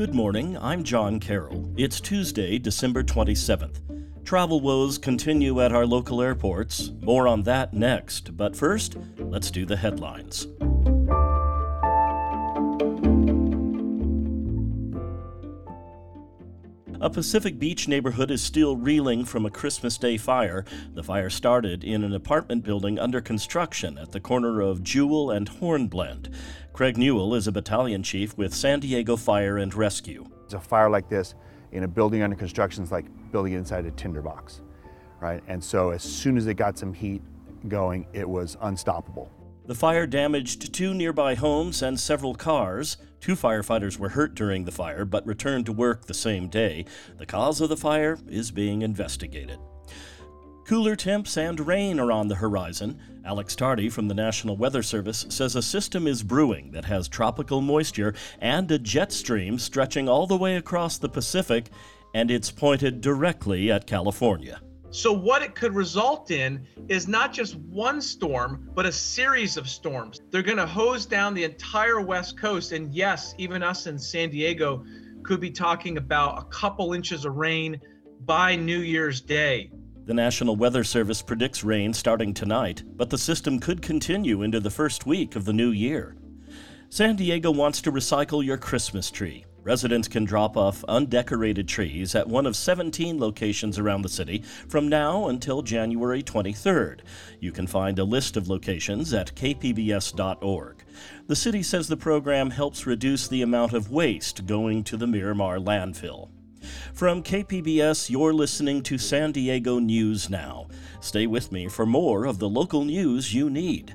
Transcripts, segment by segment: Good morning, I'm John Carroll. It's Tuesday, December 27th. Travel woes continue at our local airports. More on that next, but first, let's do the headlines. A Pacific Beach neighborhood is still reeling from a Christmas Day fire. The fire started in an apartment building under construction at the corner of Jewel and Hornblende. Craig Newell is a battalion chief with San Diego Fire and Rescue. A fire like this in a building under construction is like building inside a tinderbox, right? And so as soon as it got some heat going, it was unstoppable. The fire damaged two nearby homes and several cars. Two firefighters were hurt during the fire, but returned to work the same day. The cause of the fire is being investigated. Cooler temps and rain are on the horizon. Alex Tardy from the National Weather Service says a system is brewing that has tropical moisture and a jet stream stretching all the way across the Pacific, and it's pointed directly at California. So what it could result in is not just one storm, but a series of storms. They're going to hose down the entire West Coast. And yes, even us in San Diego could be talking about a couple inches of rain by New Year's Day. The National Weather Service predicts rain starting tonight, but the system could continue into the first week of the new year. San Diego wants to recycle your Christmas tree. Residents can drop off undecorated trees at one of 17 locations around the city from now until January 23rd. You can find a list of locations at kpbs.org. The city says the program helps reduce the amount of waste going to the Miramar landfill. From KPBS, you're listening to San Diego News Now. Stay with me for more of the local news you need.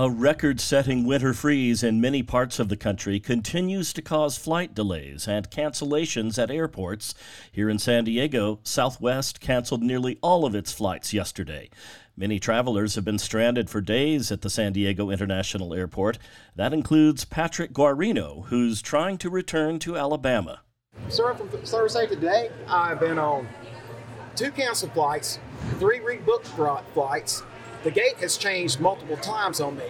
A record-setting winter freeze in many parts of the country continues to cause flight delays and cancellations at airports. Here in San Diego, Southwest canceled nearly all of its flights yesterday. Many travelers have been stranded for days at the San Diego International Airport. That includes Patrick Guarino, who's trying to return to Alabama. Sorry to say today, I've been on two canceled flights, three rebooked flights. The gate has changed multiple times on me,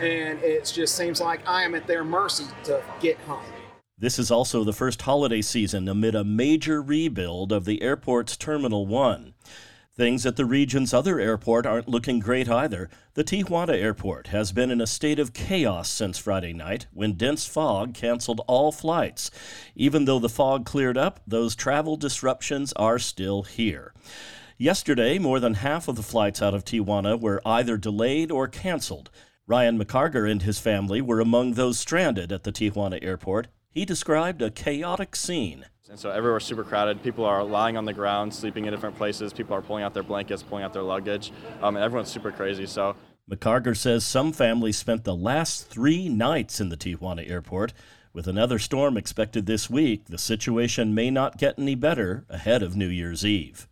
and it just seems like I am at their mercy to get home. This is also the first holiday season amid a major rebuild of the airport's Terminal 1. Things at the region's other airport aren't looking great either. The Tijuana airport has been in a state of chaos since Friday night when dense fog canceled all flights. Even though the fog cleared up, those travel disruptions are still here. Yesterday, more than half of the flights out of Tijuana were either delayed or canceled. Ryan McCarger and his family were among those stranded at the Tijuana airport. He described a chaotic scene. And so everywhere's super crowded. People are lying on the ground, sleeping in different places. People are pulling out their blankets, pulling out their luggage. And everyone's super crazy. So McCarger says some families spent the last three nights in the Tijuana airport. With another storm expected this week, the situation may not get any better ahead of New Year's Eve.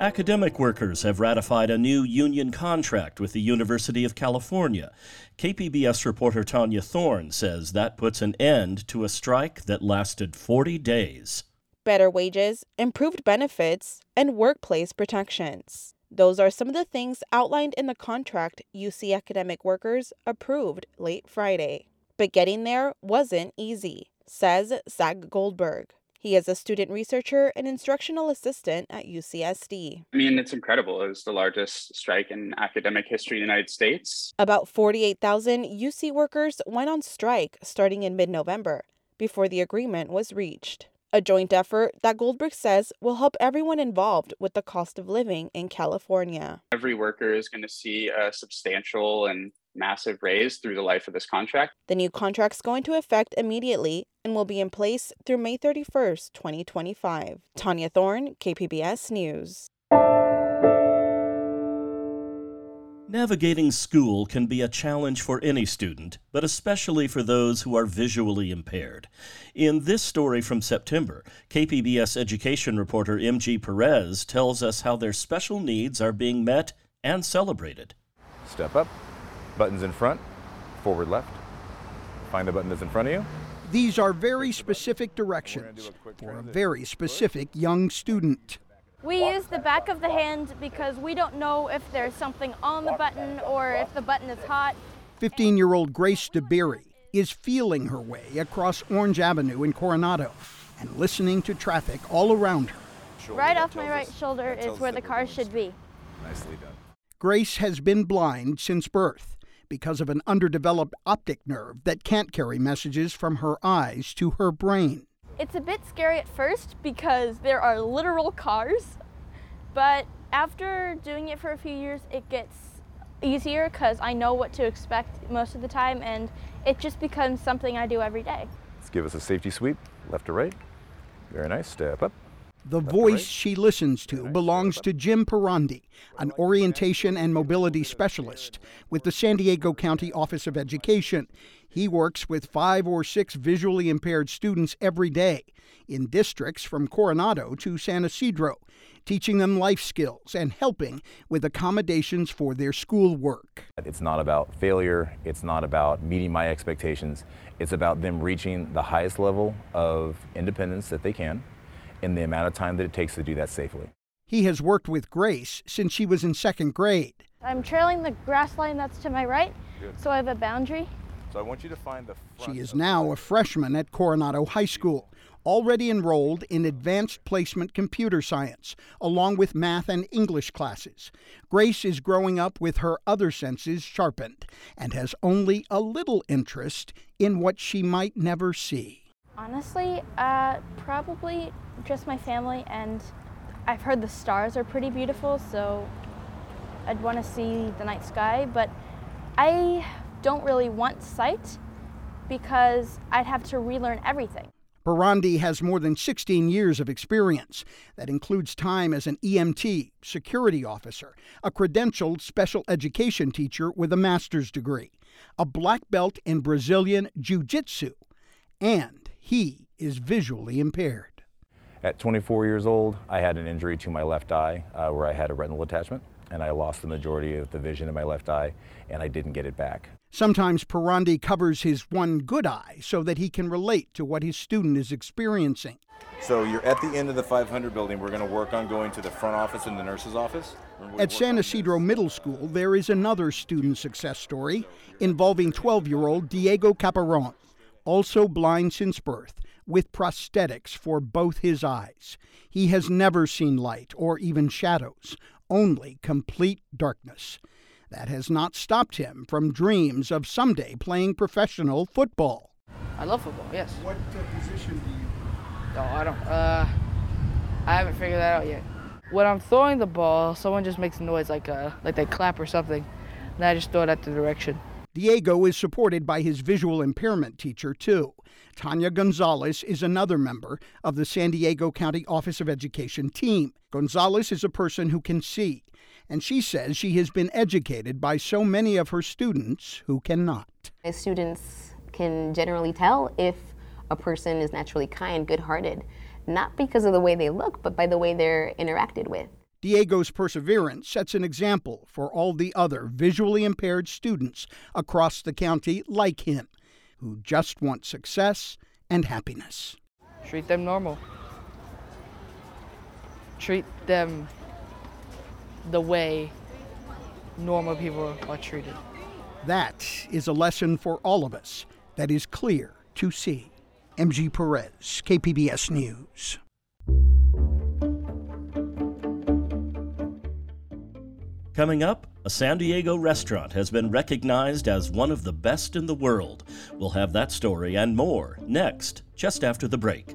Academic workers have ratified a new union contract with the University of California. KPBS reporter Tanya Thorne says that puts an end to a strike that lasted 40 days. Better wages, improved benefits, and workplace protections. Those are some of the things outlined in the contract UC academic workers approved late Friday. But getting there wasn't easy, says Sag Goldberg. He is a student researcher and instructional assistant at UCSD. I mean, it's incredible. It was the largest strike in academic history in the United States. About 48,000 UC workers went on strike starting in mid-November, before the agreement was reached. A joint effort that Goldberg says will help everyone involved with the cost of living in California. Every worker is going to see a substantial and massive raise through the life of this contract. The new contract's go into effect immediately and will be in place through May 31st, 2025. Tanya Thorne, KPBS News. Navigating school can be a challenge for any student, but especially for those who are visually impaired. In this story from September, KPBS education reporter M.G. Perez tells us how their special needs are being met and celebrated. Step up, buttons in front, forward left, find the button that's in front of you. These are very specific directions for a very specific young student. We use the back of the hand because we don't know if there's something on the button or if the button is hot. 15-year-old Grace DeBerry is feeling her way across Orange Avenue in Coronado and listening to traffic all around her. Right off my right shoulder is where the car should be. Nicely done. Grace has been blind since birth because of an underdeveloped optic nerve that can't carry messages from her eyes to her brain. It's a bit scary at first because there are literal cars, but after doing it for a few years, it gets easier because I know what to expect most of the time, and it just becomes something I do every day. Let's give us a safety sweep, left to right. Very nice, step up. The voice she listens to belongs to Jim Perandi, an orientation and mobility specialist with the San Diego County Office of Education. He works with 5 or 6 visually impaired students every day in districts from Coronado to San Ysidro, teaching them life skills and helping with accommodations for their schoolwork. It's not about failure. It's not about meeting my expectations. It's about them reaching the highest level of independence that they can, in the amount of time that it takes to do that safely. He has worked with Grace since she was in 2nd grade. I'm trailing the grass line that's to my right, so I have a boundary. So I want you to find the front. She is now a freshman at Coronado High School, already enrolled in advanced placement computer science, along with math and English classes. Grace is growing up with her other senses sharpened and has only a little interest in what she might never see. Honestly, probably just my family, and I've heard the stars are pretty beautiful, so I'd want to see the night sky, but I don't really want sight because I'd have to relearn everything. Perandi has more than 16 years of experience. That includes time as an EMT, security officer, a credentialed special education teacher with a master's degree, a black belt in Brazilian jiu-jitsu, and he is visually impaired. At 24 years old, I had an injury to my left eye where I had a retinal detachment, and I lost the majority of the vision in my left eye, and I didn't get it back. Sometimes Perandi covers his one good eye so that he can relate to what his student is experiencing. So you're at the end of the 500 building. We're going to work on going to the front office and the nurse's office. At San Ysidro Middle School, there is another student success story involving 12-year-old Diego Caparron, also blind since birth, with prosthetics for both his eyes. He has never seen light or even shadows, only complete darkness. That has not stopped him from dreams of someday playing professional football. I love football, yes. What position do you play? No, I don't. I haven't figured that out yet. When I'm throwing the ball, someone just makes a noise like they clap or something, and I just throw it at the direction. Diego is supported by his visual impairment teacher, too. Tanya Gonzalez is another member of the San Diego County Office of Education team. Gonzalez is a person who can see, and she says she has been educated by so many of her students who cannot. Students can generally tell if a person is naturally kind, good-hearted, not because of the way they look, but by the way they're interacted with. Diego's perseverance sets an example for all the other visually impaired students across the county like him, who just want success and happiness. Treat them normal. Treat them the way normal people are treated. That is a lesson for all of us that is clear to see. M.G. Perez, KPBS News. Coming up, a San Diego restaurant has been recognized as one of the best in the world. We'll have that story and more next, just after the break.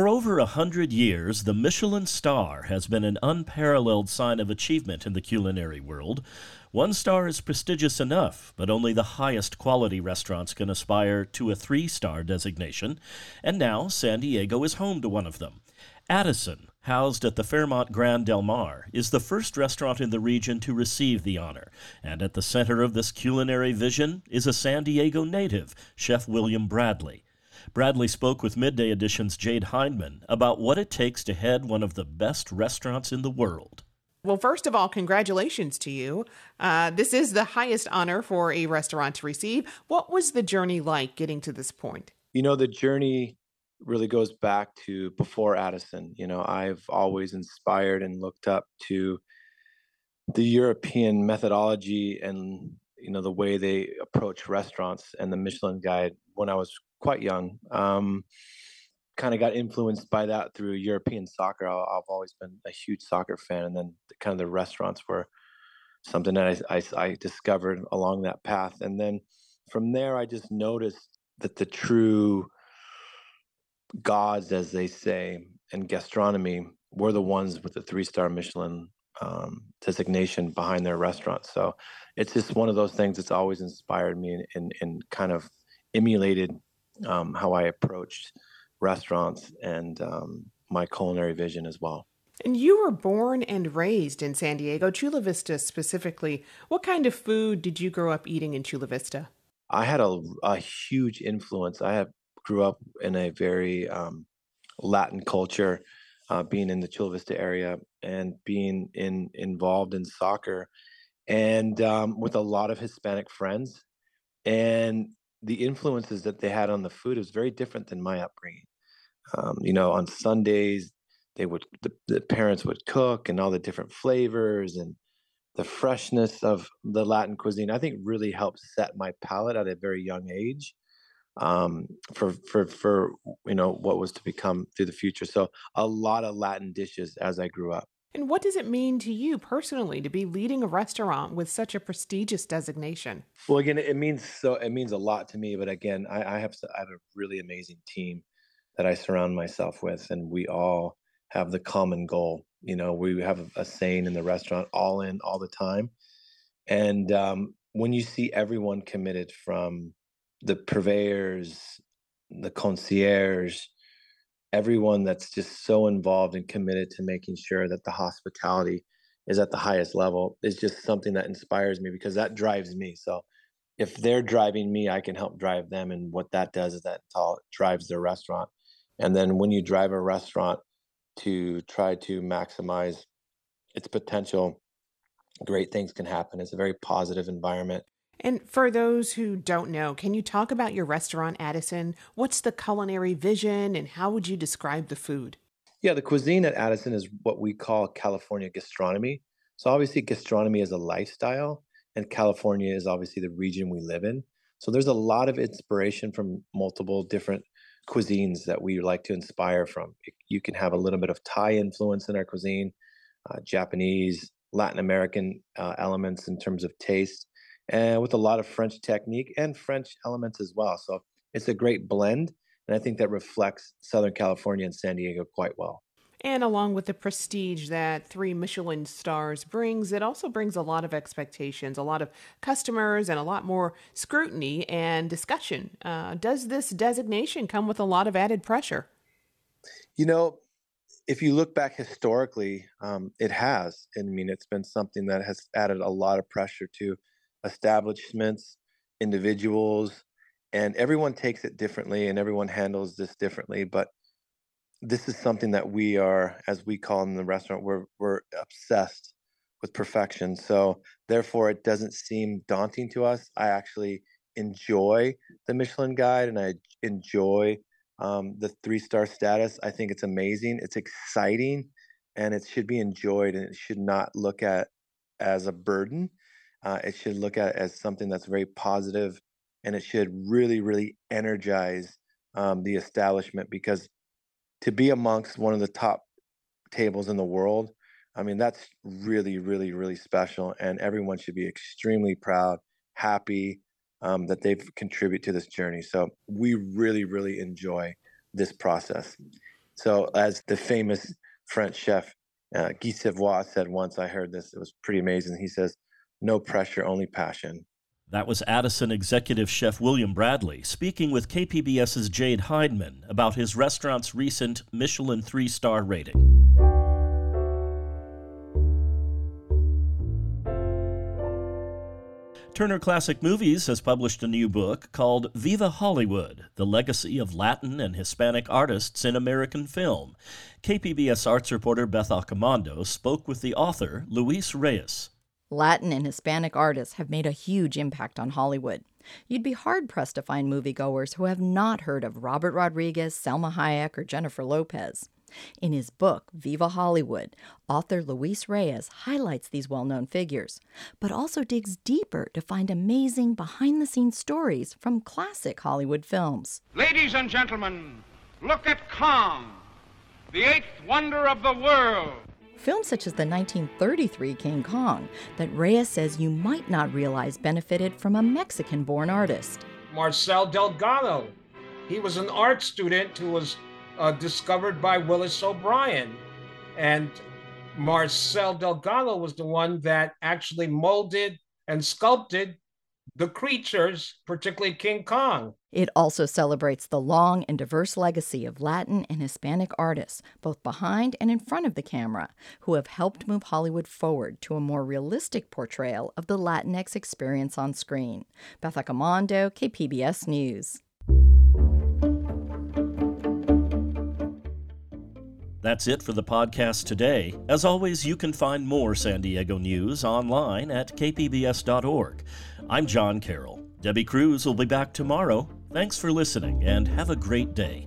For over 100 years, the Michelin star has been an unparalleled sign of achievement in the culinary world. One star is prestigious enough, but only the highest quality restaurants can aspire to a 3-star designation, and now San Diego is home to one of them. Addison, housed at the Fairmont Grand Del Mar, is the first restaurant in the region to receive the honor, and at the center of this culinary vision is a San Diego native, Chef William Bradley. Bradley spoke with Midday Edition's Jade Hindman about what it takes to head one of the best restaurants in the world. Well, first of all, congratulations to you. This is the highest honor for a restaurant to receive. What was the journey like getting to this point? You know, the journey really goes back to before Addison. You know, I've always inspired and looked up to the European methodology and, you know, the way they approach restaurants and the Michelin Guide when I was quite young. Kind of got influenced by that through European soccer. I've always been a huge soccer fan, and then kind of the restaurants were something that I discovered along that path. And then from there, I just noticed that the true gods, as they say, in gastronomy were the ones with the 3-star Michelin designation behind their restaurants. So it's just one of those things that's always inspired me and kind of emulated how I approached restaurants and my culinary vision as well. And you were born and raised in San Diego, Chula Vista specifically. What kind of food did you grow up eating in Chula Vista? I had a huge influence. Grew up in a very Latin culture, being in the Chula Vista area and being involved in soccer and with a lot of Hispanic friends. And the influences that they had on the food was very different than my upbringing. You know, on Sundays, the parents would cook, and all the different flavors and the freshness of the Latin cuisine, I think, really helped set my palate at a very young age for you know, what was to become through the future. So a lot of Latin dishes as I grew up. And what does it mean to you personally to be leading a restaurant with such a prestigious designation? Well, again, it means a lot to me. But again, I have a really amazing team that I surround myself with, and we all have the common goal. You know, we have a saying in the restaurant, all in, all the time. And when you see everyone committed, from the purveyors, the concierge, everyone that's just so involved and committed to making sure that the hospitality is at the highest level, is just something that inspires me, because that drives me. So if they're driving me, I can help drive them. And what that does is that drives their restaurant. And then when you drive a restaurant to try to maximize its potential, great things can happen. It's a very positive environment. And for those who don't know, can you talk about your restaurant, Addison? What's the culinary vision, and how would you describe the food? Yeah, the cuisine at Addison is what we call California gastronomy. So obviously gastronomy is a lifestyle, and California is obviously the region we live in. So there's a lot of inspiration from multiple different cuisines that we like to inspire from. You can have a little bit of Thai influence in our cuisine, Japanese, Latin American elements in terms of taste, and with a lot of French technique and French elements as well. So it's a great blend, and I think that reflects Southern California and San Diego quite well. And along with the prestige that 3 Michelin stars brings, it also brings a lot of expectations, a lot of customers, and a lot more scrutiny and discussion. Does this designation come with a lot of added pressure? You know, if you look back historically, it has. I mean, it's been something that has added a lot of pressure to establishments, individuals, and everyone takes it differently and everyone handles this differently. But this is something that we are, as we call in the restaurant, we're obsessed with perfection. So therefore, it doesn't seem daunting to us. I actually enjoy the Michelin Guide, and I enjoy the 3-star status. I think it's amazing. It's exciting, and it should be enjoyed, and it should not look at as a burden. It should look at as something that's very positive, and it should really, really energize the establishment, because to be amongst one of the top tables in the world, I mean, that's really, really, really special. And everyone should be extremely proud, happy that they've contributed to this journey. So we really, really enjoy this process. So as the famous French chef Guy Savoy said once, I heard this, it was pretty amazing. He says, "No pressure, only passion." That was Addison executive chef William Bradley speaking with KPBS's Jade Hindman about his restaurant's recent Michelin 3-star rating. Turner Classic Movies has published a new book called Viva Hollywood, The Legacy of Latin and Hispanic Artists in American Film. KPBS arts reporter Beth Accomando spoke with the author, Luis Reyes. Latin and Hispanic artists have made a huge impact on Hollywood. You'd be hard-pressed to find moviegoers who have not heard of Robert Rodriguez, Salma Hayek, or Jennifer Lopez. In his book, Viva Hollywood, author Luis Reyes highlights these well-known figures, but also digs deeper to find amazing behind-the-scenes stories from classic Hollywood films. Ladies and gentlemen, look at Kong, the eighth wonder of the world. Films such as the 1933 King Kong that Reyes says you might not realize benefited from a Mexican-born artist. Marcel Delgado. He was an art student who was discovered by Willis O'Brien. And Marcel Delgado was the one that actually molded and sculpted the creatures, particularly King Kong. It also celebrates the long and diverse legacy of Latin and Hispanic artists, both behind and in front of the camera, who have helped move Hollywood forward to a more realistic portrayal of the Latinx experience on screen. Beth Accomando, KPBS News. That's it for the podcast today. As always, you can find more San Diego news online at kpbs.org. I'm John Carroll. Debbie Cruz will be back tomorrow. Thanks for listening, and have a great day.